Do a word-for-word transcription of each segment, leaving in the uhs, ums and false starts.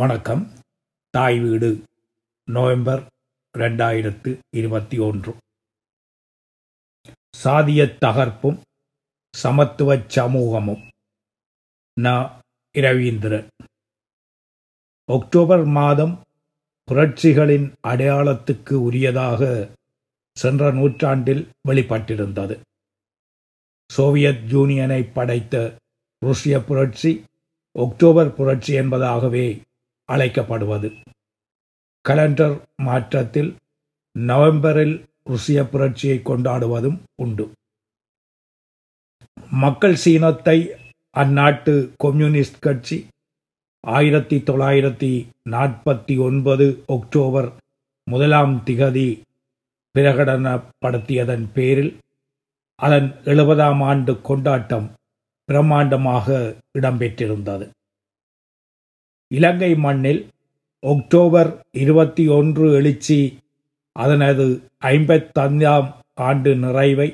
வணக்கம். தாய் வீடு நவம்பர் ரெண்டாயிரத்து இருபத்தி ஒன்று. சாதிய தகர்ப்பும் சமத்துவ சமூகமும். ந. இரவீந்திரன். ஒக்டோபர் மாதம் புரட்சிகளின் அடையாளத்துக்கு உரியதாக சென்ற நூற்றாண்டில் வெளிப்பட்டிருந்தது. சோவியத் யூனியனை படைத்த ருஷ்ய புரட்சி ஒக்டோபர் புரட்சி என்பதாகவே அழைக்கப்படுவது. கலண்டர் மாற்றத்தில் நவம்பரில் ருசிய புரட்சியை கொண்டாடுவதும் உண்டு. மக்கள் சீனத்தை அந்நாட்டு கம்யூனிஸ்ட் கட்சி ஆயிரத்தி தொள்ளாயிரத்தி நாற்பத்தி ஒன்பது ஒக்டோபர் முதலாம் திகதி பிரகடனப்படுத்தியதன் பேரில் அதன் எழுபதாம் ஆண்டு கொண்டாட்டம் பிரம்மாண்டமாக இடம்பெற்றிருந்தது. இலங்கை மண்ணில் ஒக்டோபர் இருபத்தி ஒன்று எழுச்சி அதனது ஐம்பத்தைந்தாம் ஆண்டு நிறைவை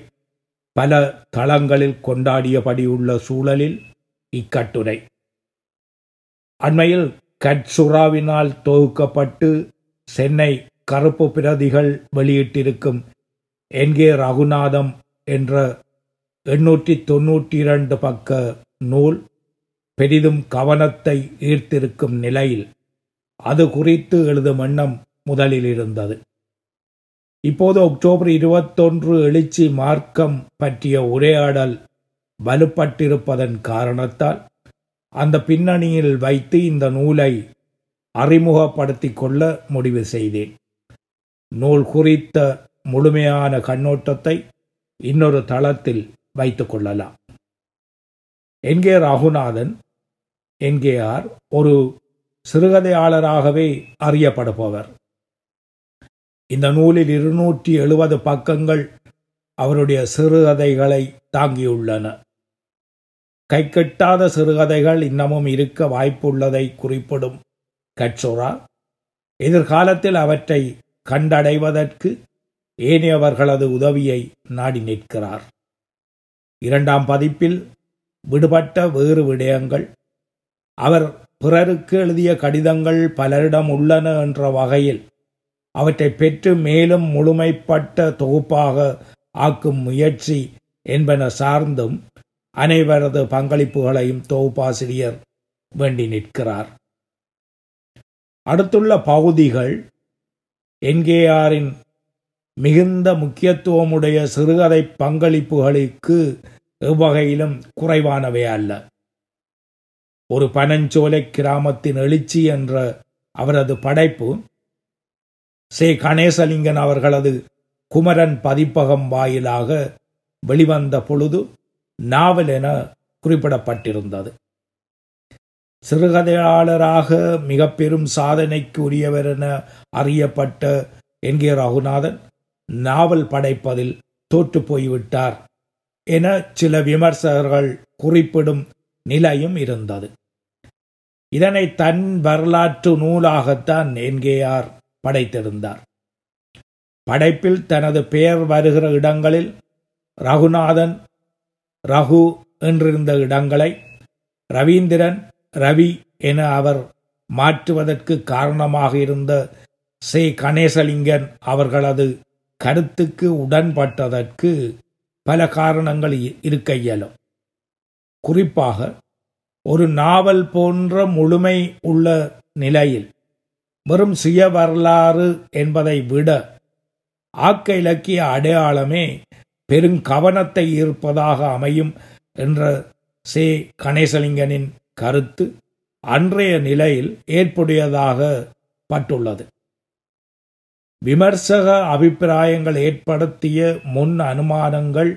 பல தளங்களில் கொண்டாடியபடியுள்ள சூழலில் இக்கட்டுரை அண்மையில் கட்சுராவினால் தொகுக்கப்பட்டு சென்னை கருப்பு பிரதிகள் வெளியிட்டிருக்கும் என் கே ரகுநாதம் என்ற எண்ணூற்றி தொன்னூற்றி இரண்டு பக்க நூல் பெரிதும் கவனத்தை ஈர்த்திருக்கும் நிலையில் அது குறித்து எழுதும் எண்ணம் முதலில் இருந்தது. இப்போது ஒக்டோபர் இருபத்தொன்று எழுச்சி மார்க்கம் பற்றிய உரையாடல் வலுப்பட்டிருப்பதன் காரணத்தால் அந்த பின்னணியில் வைத்து இந்த நூலை அறிமுகப்படுத்தி கொள்ள முடிவு செய்தேன். நூல் குறித்த முழுமையான கண்ணோட்டத்தை இன்னொரு தளத்தில் வைத்து கொள்ளலாம். N K Raghunathan N K R ஒரு சிறுகதையாளராகவே அறியப்படுபவர். இந்த நூலில் இருநூற்றி எழுபது பக்கங்கள் அவருடைய சிறுகதைகளை தாங்கியுள்ளன. கைக்கெட்டாத சிறுகதைகள் இன்னமும் இருக்க வாய்ப்புள்ளதை குறிப்பிடும் கட்சுரா, எதிர்காலத்தில் அவற்றை கண்டடைவதற்கு ஏனையவர்களது உதவியை நாடி நிற்கிறார். இரண்டாம் பதிப்பில் விடுபட்ட வேறு விடயங்கள், அவர் பிறருக்கு எழுதிய கடிதங்கள் பலரிடம் உள்ளன என்ற வகையில் அவற்றை பெற்று மேலும் முழுமைப்பட்ட தொகுப்பாக ஆக்கும் முயற்சி என்பன சார்ந்தும் அனைவரது பங்களிப்புகளையும் தொகுப்பாசிரியர் வேண்டி நிற்கிறார். அடுத்துள்ள பகுதிகள் என் கே ஆரின் மிகுந்த முக்கியத்துவமுடைய சிறுகதை பங்களிப்புகளுக்கு எவ்வகையிலும் குறைவானவை அல்ல. ஒரு பனஞ்சோலை கிராமத்தின் எழுச்சி என்ற அவரது படைப்பு சே. கணேசலிங்கன் அவர்களது குமரன் பதிப்பகம் வாயிலாக வெளிவந்த பொழுது நாவல் என குறிப்பிடப்பட்டிருந்தது. சிறுகதையாளராக மிக பெரும் சாதனைக்கு உரியவர் என அறியப்பட்ட என் கே ரகுநாதன் நாவல் படைப்பதில் தோற்று போய்விட்டார் என சில விமர்சகர்கள் குறிப்பிடும் நிலையும் இருந்தது. இதனை தன் வரலாற்று நூலாகத்தான் என் கே ஆர் படைத்திருந்தார். படைப்பில் தனது பெயர் வருகிற இடங்களில் ரகுநாதன் ரகு என்றிருந்த இடங்களை ரவீந்திரன் ரவி என அவர் மாற்றுவதற்கு காரணமாக இருந்த சே. கணேசலிங்கன் அவர்களது கருத்துக்கு உடன்பட்டதற்கு பல காரணங்கள் இருக்க இயலும். குறிப்பாக ஒரு நாவல் போன்ற முழுமை உள்ள நிலையில் வெறும் சுய வரலாறு என்பதை விட ஆக்க இலக்கிய அடையாளமே பெருங்கவனத்தை ஈர்ப்பதாக அமையும் என்ற சே. கணேசலிங்கனின் கருத்து அன்றைய நிலையில் ஏற்புடையதாக பட்டுள்ளது. விமர்சக அபிப்பிராயங்கள் ஏற்படுத்திய முன் அனுமானங்கள்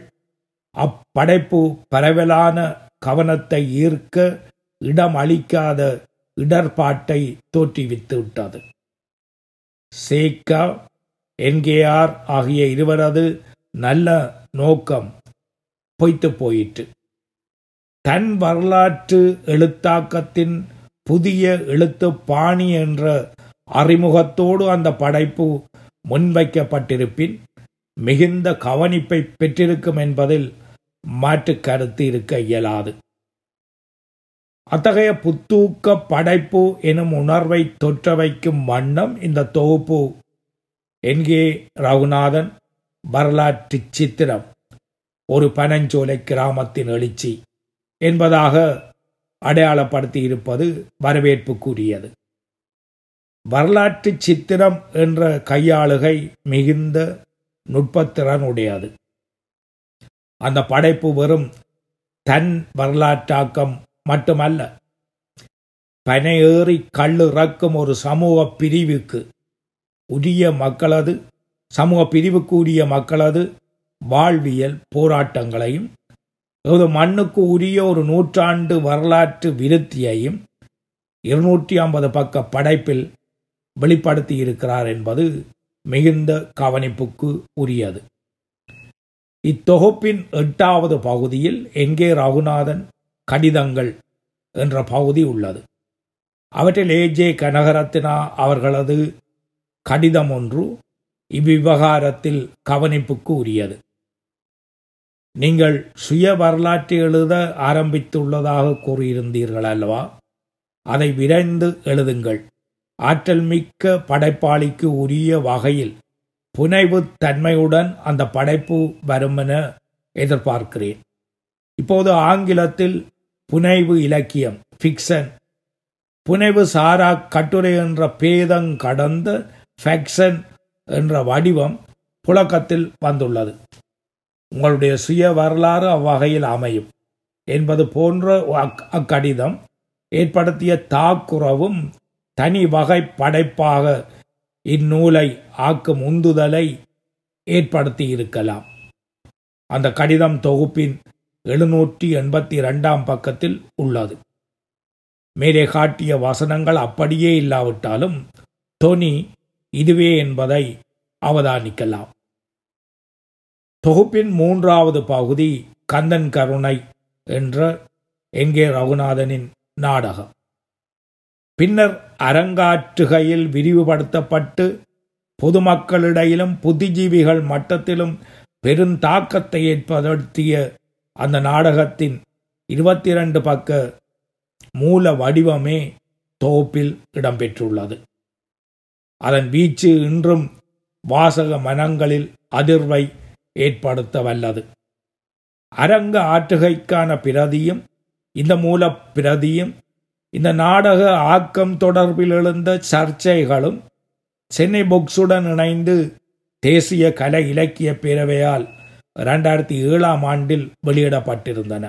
அப்படைப்பு பரவலான கவனத்தை ஈர்க்க இடமளிக்காத இடர்பாட்டை தோற்றுவித்துவிட்டது. சேகா என் கே ஆர் ஆகிய இருவரது நல்ல நோக்கம் பொய்த்து போயிற்று. தன் வரலாற்று எழுத்தாக்கத்தின் புதிய எழுத்து பாணி என்ற அறிமுகத்தோடு அந்த படைப்பு முன்வைக்கப்பட்டிருப்பின் மிகுந்த கவனிப்பை பெற்றிருக்கும் என்பதில் மாற்று கருத்து இருக்க இயலாது. அத்தகைய புத்தூக்க படைப்பு எனும் உணர்வை தொற்ற வைக்கும் வண்ணம் இந்த தொகுப்பு என்கே ரகுநாதன் வரலாற்று சித்திரம் ஒரு பனஞ்சோலை கிராமத்தின் எழுச்சி என்பதாக அடையாளப்படுத்தியிருப்பது வரவேற்புக்குரியது. வரலாற்று சித்திரம் என்ற கையாளுகை மிகுந்த நுட்பத்திறனுடையது. அந்த படைப்பு வெறும் தன் வரலாற்றாக்கம் மட்டுமல்ல, பனையேறி கல்லிறக்கும் ஒரு சமூக பிரிவுக்கு உரிய மக்களது சமூக பிரிவுக்கு உரிய மக்களது வாழ்வியல் போராட்டங்களையும் ஒரு மண்ணுக்கு உரிய ஒரு நூற்றாண்டு வரலாற்று விருத்தியையும் இருநூற்றி ஐம்பது பக்க படைப்பில் வெளிப்படுத்தியிருக்கிறார் என்பது மிகுந்த கவனிப்புக்கு உரியது. இத்தொகுப்பின் எட்டாவது பகுதியில் எங்கே ரகுநாதன் கடிதங்கள் என்ற பகுதி உள்ளது. அவற்றில் ஏ ஜே கனகரத்னா அவர்களது கடிதம் ஒன்று இவ்விவகாரத்தில் கவனிப்புக்கு உரியது. நீங்கள் சுய வரலாற்றை எழுத ஆரம்பித்துள்ளதாக கூறியிருந்தீர்கள் அல்லவா? அதை விரைந்து எழுதுங்கள். ஆற்றல் மிக்க படைப்பாளிக்கு உரிய வகையில் புனைவு தன்மையுடன் அந்த படைப்பு வருமென எதிர்பார்க்கிறேன். இப்போது ஆங்கிலத்தில் புனைவு இலக்கியம் ஃபிக்சன், புனைவு சாரா கட்டுரை என்ற பேதங் கடந்த ஃபிக்சன் என்ற வடிவம் புழக்கத்தில் வந்துள்ளது. உங்களுடைய சுய வரலாறு அவ்வகையில் அமையும் என்பது போன்ற அக்கடிதம் ஏற்படுத்திய தாக்குறவும் தனி வகை படைப்பாக இந்நூலை ஆக்கும் உந்துதலை ஏற்படுத்தி இருக்கலாம். அந்த கடிதம் தொகுப்பின் எழுநூற்றி எண்பத்தி இரண்டாம் பக்கத்தில் உள்ளது. மேலே காட்டிய வசனங்கள் அப்படியே இல்லாவிட்டாலும் தொனி இதுவே என்பதை அவதானிக்கலாம். தொகுப்பின் மூன்றாவது பகுதி கந்தன் கருணை என்ற எங்கே ரகுநாதனின் நாடகம். பின்னர் அரங்காற்றுகையில் விரிவுபடுத்தப்பட்டு பொதுமக்களிடையிலும் புத்திஜீவிகள் மட்டத்திலும் பெருந்தாக்கத்தை ஏற்படுத்திய அந்த நாடகத்தின் இருபத்தி இரண்டு பக்க மூல வடிவமே தொகுப்பில் இடம்பெற்றுள்ளது. அதன் வீச்சு இன்றும் வாசக மனங்களில் அதிர்வை ஏற்படுத்த வல்லது. அரங்க ஆற்றுகைக்கான பிரதியும் இந்த மூல பிரதியும் இந்த நாடக ஆக்கம் தொடர்பில் எழுந்த சர்ச்சைகளும் சென்னை புக்ஸுடன் இணைந்து தேசிய கலை இலக்கிய பேரவையால் இரண்டாயிரத்தி ஏழாம் ஆண்டில் வெளியிடப்பட்டிருந்தன.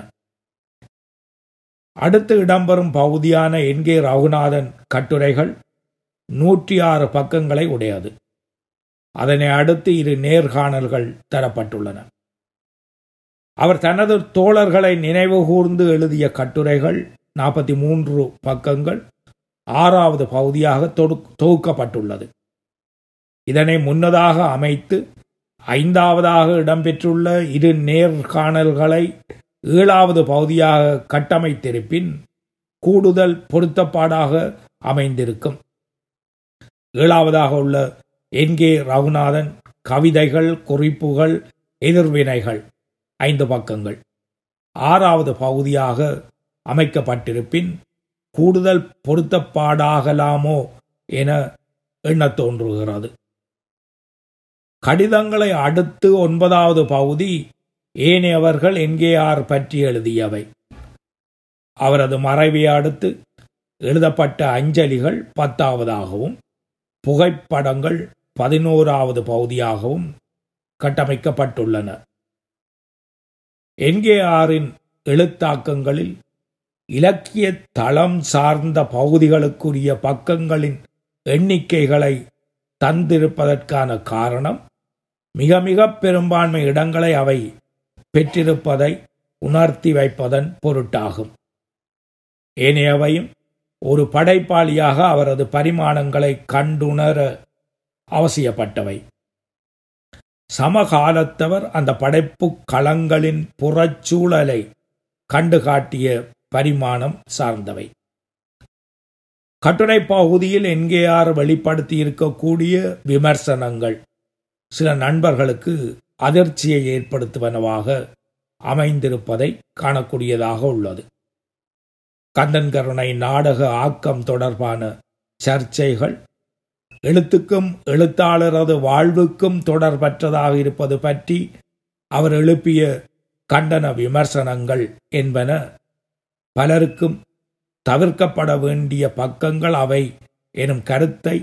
அடுத்து இடம்பெறும் பகுதியான என் கே ரகுநாதன் கட்டுரைகள் நூற்றி ஆறு பக்கங்களை உடையது. அதனை அடுத்து இரு நேர்காணல்கள் தரப்பட்டுள்ளன. அவர் தனது தோழர்களை நினைவு கூர்ந்து எழுதிய கட்டுரைகள் நாற்பத்தி மூன்று பக்கங்கள் ஆறாவது பகுதியாக தொகுக்கப்பட்டுள்ளது. இதனை முன்னதாக அமைத்து ஐந்தாவதாக இடம்பெற்றுள்ள இரு நேர்காணல்களை ஏழாவது பகுதியாக கட்டமைத்திருப்பின் கூடுதல் பொருத்தப்பாடாக அமைந்திருக்கும். ஏழாவதாக உள்ள என் கே ரகுநாதன் கவிதைகள், குறிப்புகள், எதிர்வினைகள் ஐந்து பக்கங்கள் ஆறாவது பகுதியாக அமைக்கப்பட்டிருப்பின் கூடுதல் பொருத்தப்பாடாகலாமோ என எண்ணத் தோன்றுகிறது. கடிதங்களை அடுத்து ஒன்பதாவது பகுதி ஏனையவர்கள் என்கேஆர் பற்றி எழுதியவை. அவரது மறைவை அடுத்து எழுதப்பட்ட அஞ்சலிகள் பத்தாவதாகவும் புகைப்படங்கள் பதினோராவது பகுதியாகவும் கட்டமைக்கப்பட்டுள்ளன. என்கேஆரின் எழுத்தாக்கங்களில் இலக்கிய தளம் சார்ந்த பகுதிகளுக்குரிய பக்கங்களின் எண்ணிக்கைகளை தந்திருப்பதற்கான காரணம் மிக மிக பெரும்பான்மை இடங்களை அவை பெற்றிருப்பதை உணர்த்தி வைப்பதன் பொருட்டாகும். ஏனையவையும் ஒரு படைப்பாளியாக அவரது பரிமாணங்களை கண்டுணர அவசியப்பட்டவை. சமகாலத்தவர் அந்த படைப்பு களங்களின் புறச்சூழலை கண்டுகாட்டிய பரிமாணம் சார்ந்தவை. கட்டுரை பகுதியில் என்கேஆர் வெளிப்படுத்தி இருக்கக்கூடிய விமர்சனங்கள் சில நண்பர்களுக்கு அதிர்ச்சியை ஏற்படுத்துவனவாக அமைந்திருப்பதை காணக்கூடியதாக உள்ளது. கந்தன் கருணை நாடக ஆக்கம் தொடர்பான சர்ச்சைகள் எழுத்துக்கும் எழுத்தாளரது வாழ்வுக்கும் தொடர்பற்றதாக இருப்பது பற்றி அவர் எழுப்பிய கண்டன விமர்சனங்கள் என்பன பலருக்கும் தவிர்க்கப்பட வேண்டிய பக்கங்கள் அவை எனும் கருத்தை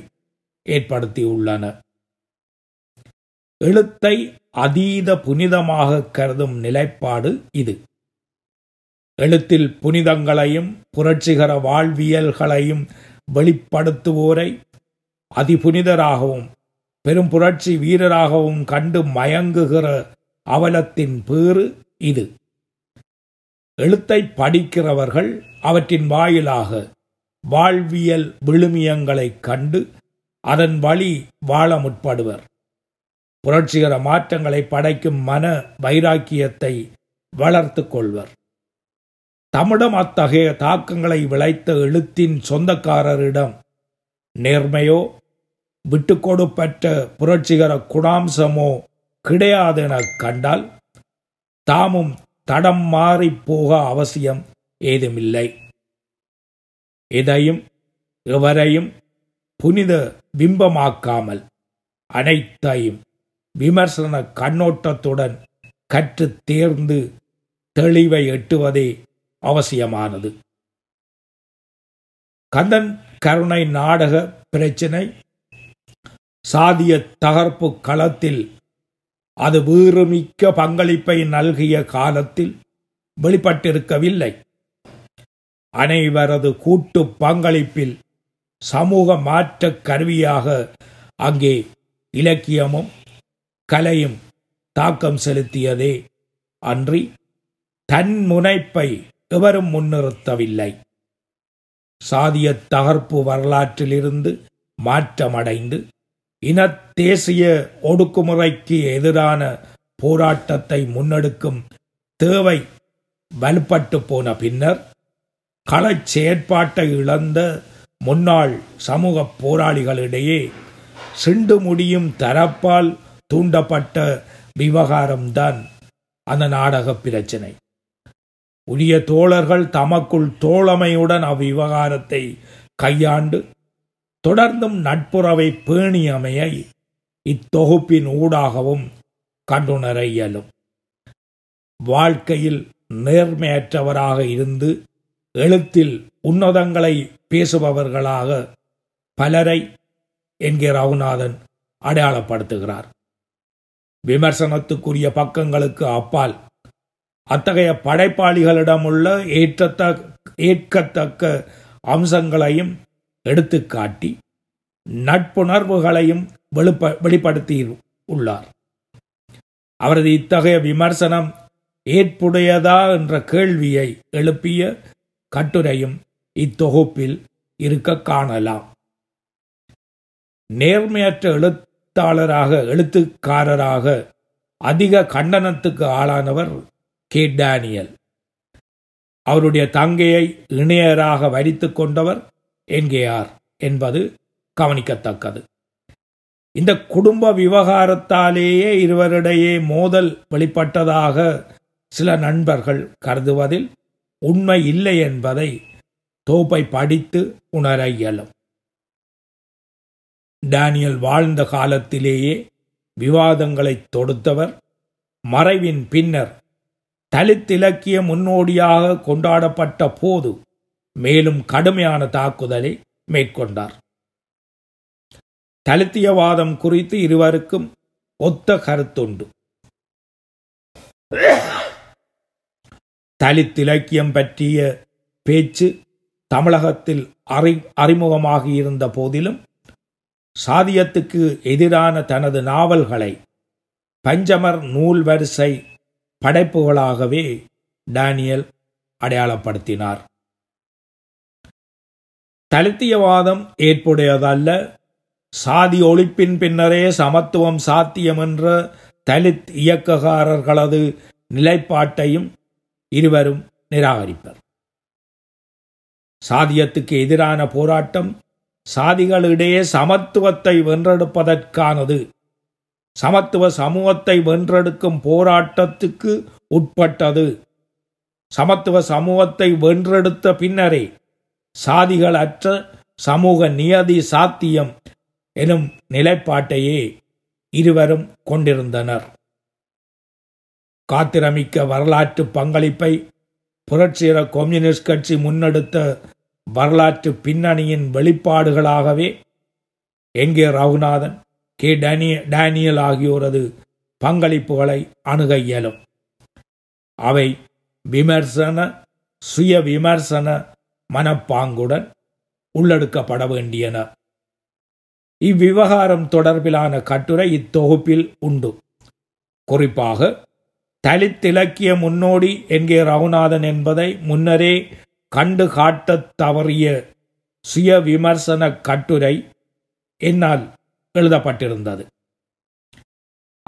ஏற்படுத்தியுள்ளன. எழுத்தை அதீத புனிதமாக கருதும் நிலைப்பாடு இது. எழுத்தில் புனிதங்களையும் புரட்சிகர வாழ்வியல்களையும் வெளிப்படுத்துவோரை அதிபுனிதராகவும் பெரும் புரட்சி வீரராகவும் கண்டு மயங்குகிற அவலத்தின் பேறு இது. எழுத்தை படிக்கிறவர்கள் அவற்றின் வாயிலாக வாழ்வியல் விழுமியங்களை கண்டு அதன் வழி வாழ முற்படுவர். புரட்சிகர மாற்றங்களை படைக்கும் மன வைராக்கியத்தை வளர்த்து கொள்வர். தம்மிடம் அத்தகைய தாக்கங்களை விளைத்த எழுத்தின் சொந்தக்காரரிடம் நேர்மையோ விட்டுக்கொடுப்பற்ற புரட்சிகர குணாம்சமோ கிடையாதென கண்டால் தாமும் தடம் மாறி போக அவசியம் ஏதுமில்லை. எதையும் எவரையும் புனித பிம்பமாக்காமல் அனைத்தையும் விமர்சன கண்ணோட்டத்துடன் கற்று தேர்ந்து தெளிவை எட்டுவதே அவசியமானது. கந்தன் கருணை நாடக பிரச்சினை சாதிய தகர்ப்பு களத்தில் அது வீறுமிக்க பங்களிப்பை நல்கிய காலத்தில் வெளிப்பட்டிருக்கவில்லை. அனைவரது கூட்டு பங்களிப்பில் சமூக மாற்ற கருவியாக அங்கே இலக்கியமும் கலையும் தாக்கம் செலுத்தியதே அன்றி தன் முனைப்பை எவரும் முன்னிறுத்தவில்லை. சாதிய தகர்ப்பு வரலாற்றிலிருந்து மாற்றமடைந்து இன தேசிய ஒடுக்குமுறைக்கு எதிரான போராட்டத்தை முன்னெடுக்கும் தேவை வலுப்பட்டு போன பின்னர் களச் செயற்பாட்டை இழந்த முன்னாள் சமூக போராளிகளிடையே சிண்டு முடியும் தரப்பால் தூண்டப்பட்ட விவகாரம்தான் அந்த நாடக பிரச்சினை. உரிய தோழர்கள் தமக்குள் தோழமையுடன் அவ்விவகாரத்தை கையாண்டு தொடர்ந்தும் நட்புறவை பேணியமையை இத்தொகுப்பின் ஊடாகவும் கண்டுணர இயலும். வாழ்க்கையில் நேர்மையற்றவராக இருந்து எழுத்தில் உன்னதங்களை பேசுபவர்களாக பலரை என் கே ரகுநாதன் அடையாளப்படுத்துகிறார். விமர்சனத்துக்குரிய பக்கங்களுக்கு அப்பால் அத்தகைய படைப்பாளிகளிடமுள்ள ஏற்கத்தக்க அம்சங்களையும் எடுத்து காட்டி நட்புணர்வுகளையும் வெளிப்படுத்தி உள்ளார். அவரது இத்தகைய விமர்சனம் ஏற்புடையதா என்ற கேள்வியை எழுப்பிய கட்டுரையும் இத்தொகுப்பில் இருக்க காணலாம். நேர்மையற்ற எழுத்தாளராக எழுத்துக்காரராக அதிக கண்டனத்துக்கு ஆளானவர் கே. டேனியல். அவருடைய தங்கையை இணையராக வரித்து கொண்டவர் என்கேஆர் என்பது கவனிக்கத்தக்கது. இந்த குடும்ப விவகாரத்தாலேயே இருவரிடையே மோதல் வெளிப்பட்டதாக சில நண்பர்கள் கருதுவதில் உண்மை இல்லை என்பதை தொகுப்பை படித்து உணர இயலும். டேனியல் வாழ்ந்த காலத்திலேயே விவாதங்களை தொடுத்தவர். மறைவின் பின்னர் தலித்திலக்கிய முன்னோடியாக கொண்டாடப்பட்ட போது மேலும் கடுமையான தாக்குதலை மேற்கொண்டார். தலித்தியவாதம் குறித்து இருவருக்கும் ஒத்த கருத்துண்டு. தலித்திலக்கியம் பற்றிய பேச்சு தமிழகத்தில் அறி அறிமுகமாகி இருந்த போதிலும் சாதியத்துக்கு எதிரான தனது நாவல்களை பஞ்சமர் நூல் வரிசை படைப்புகளாகவே டேனியல் அடையாளப்படுத்தினார். தலித்தியவாதம் ஏற்புடையதல்ல, சாதி ஒழிப்பின் பின்னரே சமத்துவம் சாத்தியம் என்ற தலித் இயக்ககாரர்களது நிலைப்பாட்டையும் இருவரும் நிராகரிப்பர். சாதியத்துக்கு எதிரான போராட்டம் சாதிகளிடையே சமத்துவத்தை வென்றெடுப்பதற்கானது. சமத்துவ சமூகத்தை வென்றெடுக்கும் போராட்டத்துக்கு உட்பட்டது. சமத்துவ சமூகத்தை வென்றெடுத்த பின்னரே சாதிகள் அற்ற சமூக நியதி சாத்தியம் எனும் நிலைப்பாட்டையே இருவரும் கொண்டிருந்தனர். காத்திரமிக்க வரலாற்று பங்களிப்பை புரட்சிகர கம்யூனிஸ்ட் கட்சி முன்னெடுத்த வரலாற்று பின்னணியின் வெளிப்பாடுகளாகவே எங்கே ரகுநாதன், கே டேனியல் டேனியல் ஆகியோரது பங்களிப்புகளை அணுக இயலும். அவை விமர்சன சுய விமர்சன மனப்பாங்குடன் உள்ளடக்கப்பட வேண்டியன. இவ்விவகாரம் தொடர்பிலான கட்டுரை இத்தொகுப்பில் உண்டு. குறிப்பாக தலித் இலக்கிய முன்னோடி என்கே ரகுநாதன் என்பதை முன்னரே கண்டு காட்டத் தவறிய சுய விமர்சன கட்டுரை என்னால் எழுதப்பட்டிருந்தது.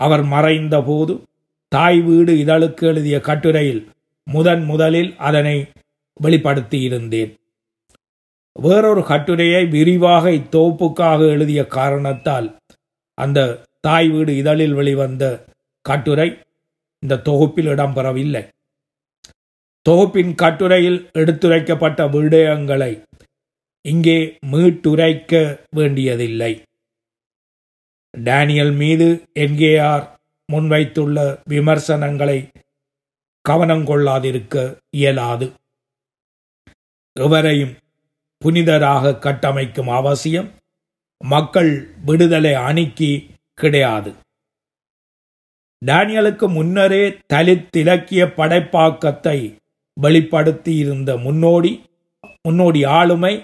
அவர் மறைந்த போது தாய் வீடு இதழுக்கு எழுதிய கட்டுரையில் முதன் முதலில் அதனை வெளிப்படுத்தியிருந்தேன். வேறொரு கட்டுரையை விரிவாக இத்தொகுப்புக்காக எழுதிய காரணத்தால் அந்த தாய் வீடு இதழில் வெளிவந்த கட்டுரை இந்த தொகுப்பில் இடம்பெறவில்லை. தொகுப்பின் கட்டுரையில் எடுத்துரைக்கப்பட்ட விடயங்களை இங்கே மீட்டுரைக்க வேண்டியதில்லை. டேனியல் மீது என்கேஆர் முன்வைத்துள்ள விமர்சனங்களை கவனம் கொள்ளாதிருக்க இயலாது. எவரையும் புனிதராக கட்டமைக்கும் அவசியம் மக்கள் விடுதலை அணிக்கு கிடையாது. டேனியலுக்கு முன்னரே தலித் இலக்கிய படைப்பாக்கத்தை வெளிப்படுத்தி இருந்த முன்னோடி முன்னோடி ஆளுமை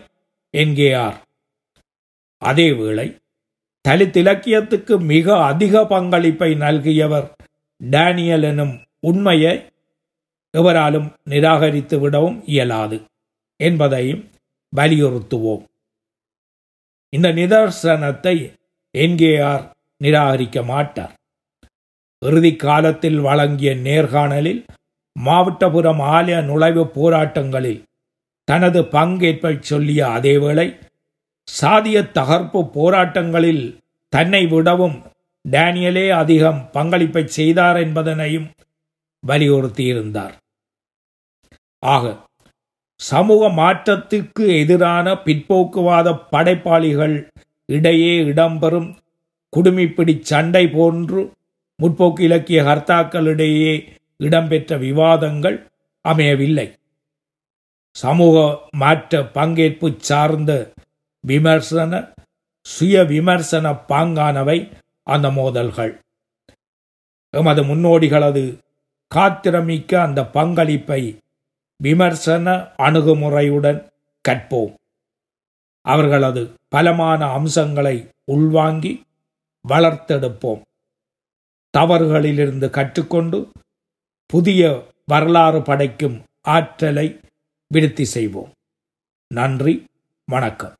என்கேஆர். அதேவேளை தலித் இலக்கியத்துக்கு மிக அதிக பங்களிப்பை நல்கியவர் டேனியல் எனும் உண்மையை எவராலும் நிராகரித்து விடவும் இயலாது என்பதையும் வலியுறுத்துவோம். இந்த நிதர்சனத்தை என்கேஆர் நிராகரிக்க மாட்டார். இறுதி காலத்தில் வழங்கிய நேர்காணலில் மாவட்டபுரம் ஆலய நுழைவு போராட்டங்களில் தனது பங்கேற்பை சொல்லிய அதேவேளை சாதிய தகர்ப்பு போராட்டங்களில் தன்னை விடவும் டேனியலே அதிகம் பங்களிப்பை செய்தார் என்பதனையும் வலியுறுத்தியிருந்தார். ஆக சமூக மாற்றத்திற்கு எதிரான பிற்போக்குவாத படைப்பாளிகள் இடையே இடம்பெறும் குடுமிப்பிடி சண்டை போன்று முற்போக்கு இலக்கிய கர்த்தாக்களிடையே இடம்பெற்ற விவாதங்கள் அமையவில்லை. சமூக மாற்ற பங்கேற்பு சார்ந்த விமர்சன சுய விமர்சன பாங்கானவை அந்த மோதல்கள். எமது முன்னோடிகளது காத்திரமிக்க அந்த பங்களிப்பை விமர்சன அணுகுமுறையுடன் கற்போம். அவர்களது பலமான அம்சங்களை உள்வாங்கி வளர்த்தெடுப்போம். தவறுகளிலிருந்து கற்றுக்கொண்டு புதிய வரலாறு படைக்கும் ஆற்றலை விருத்தி செய்வோம். நன்றி, வணக்கம்.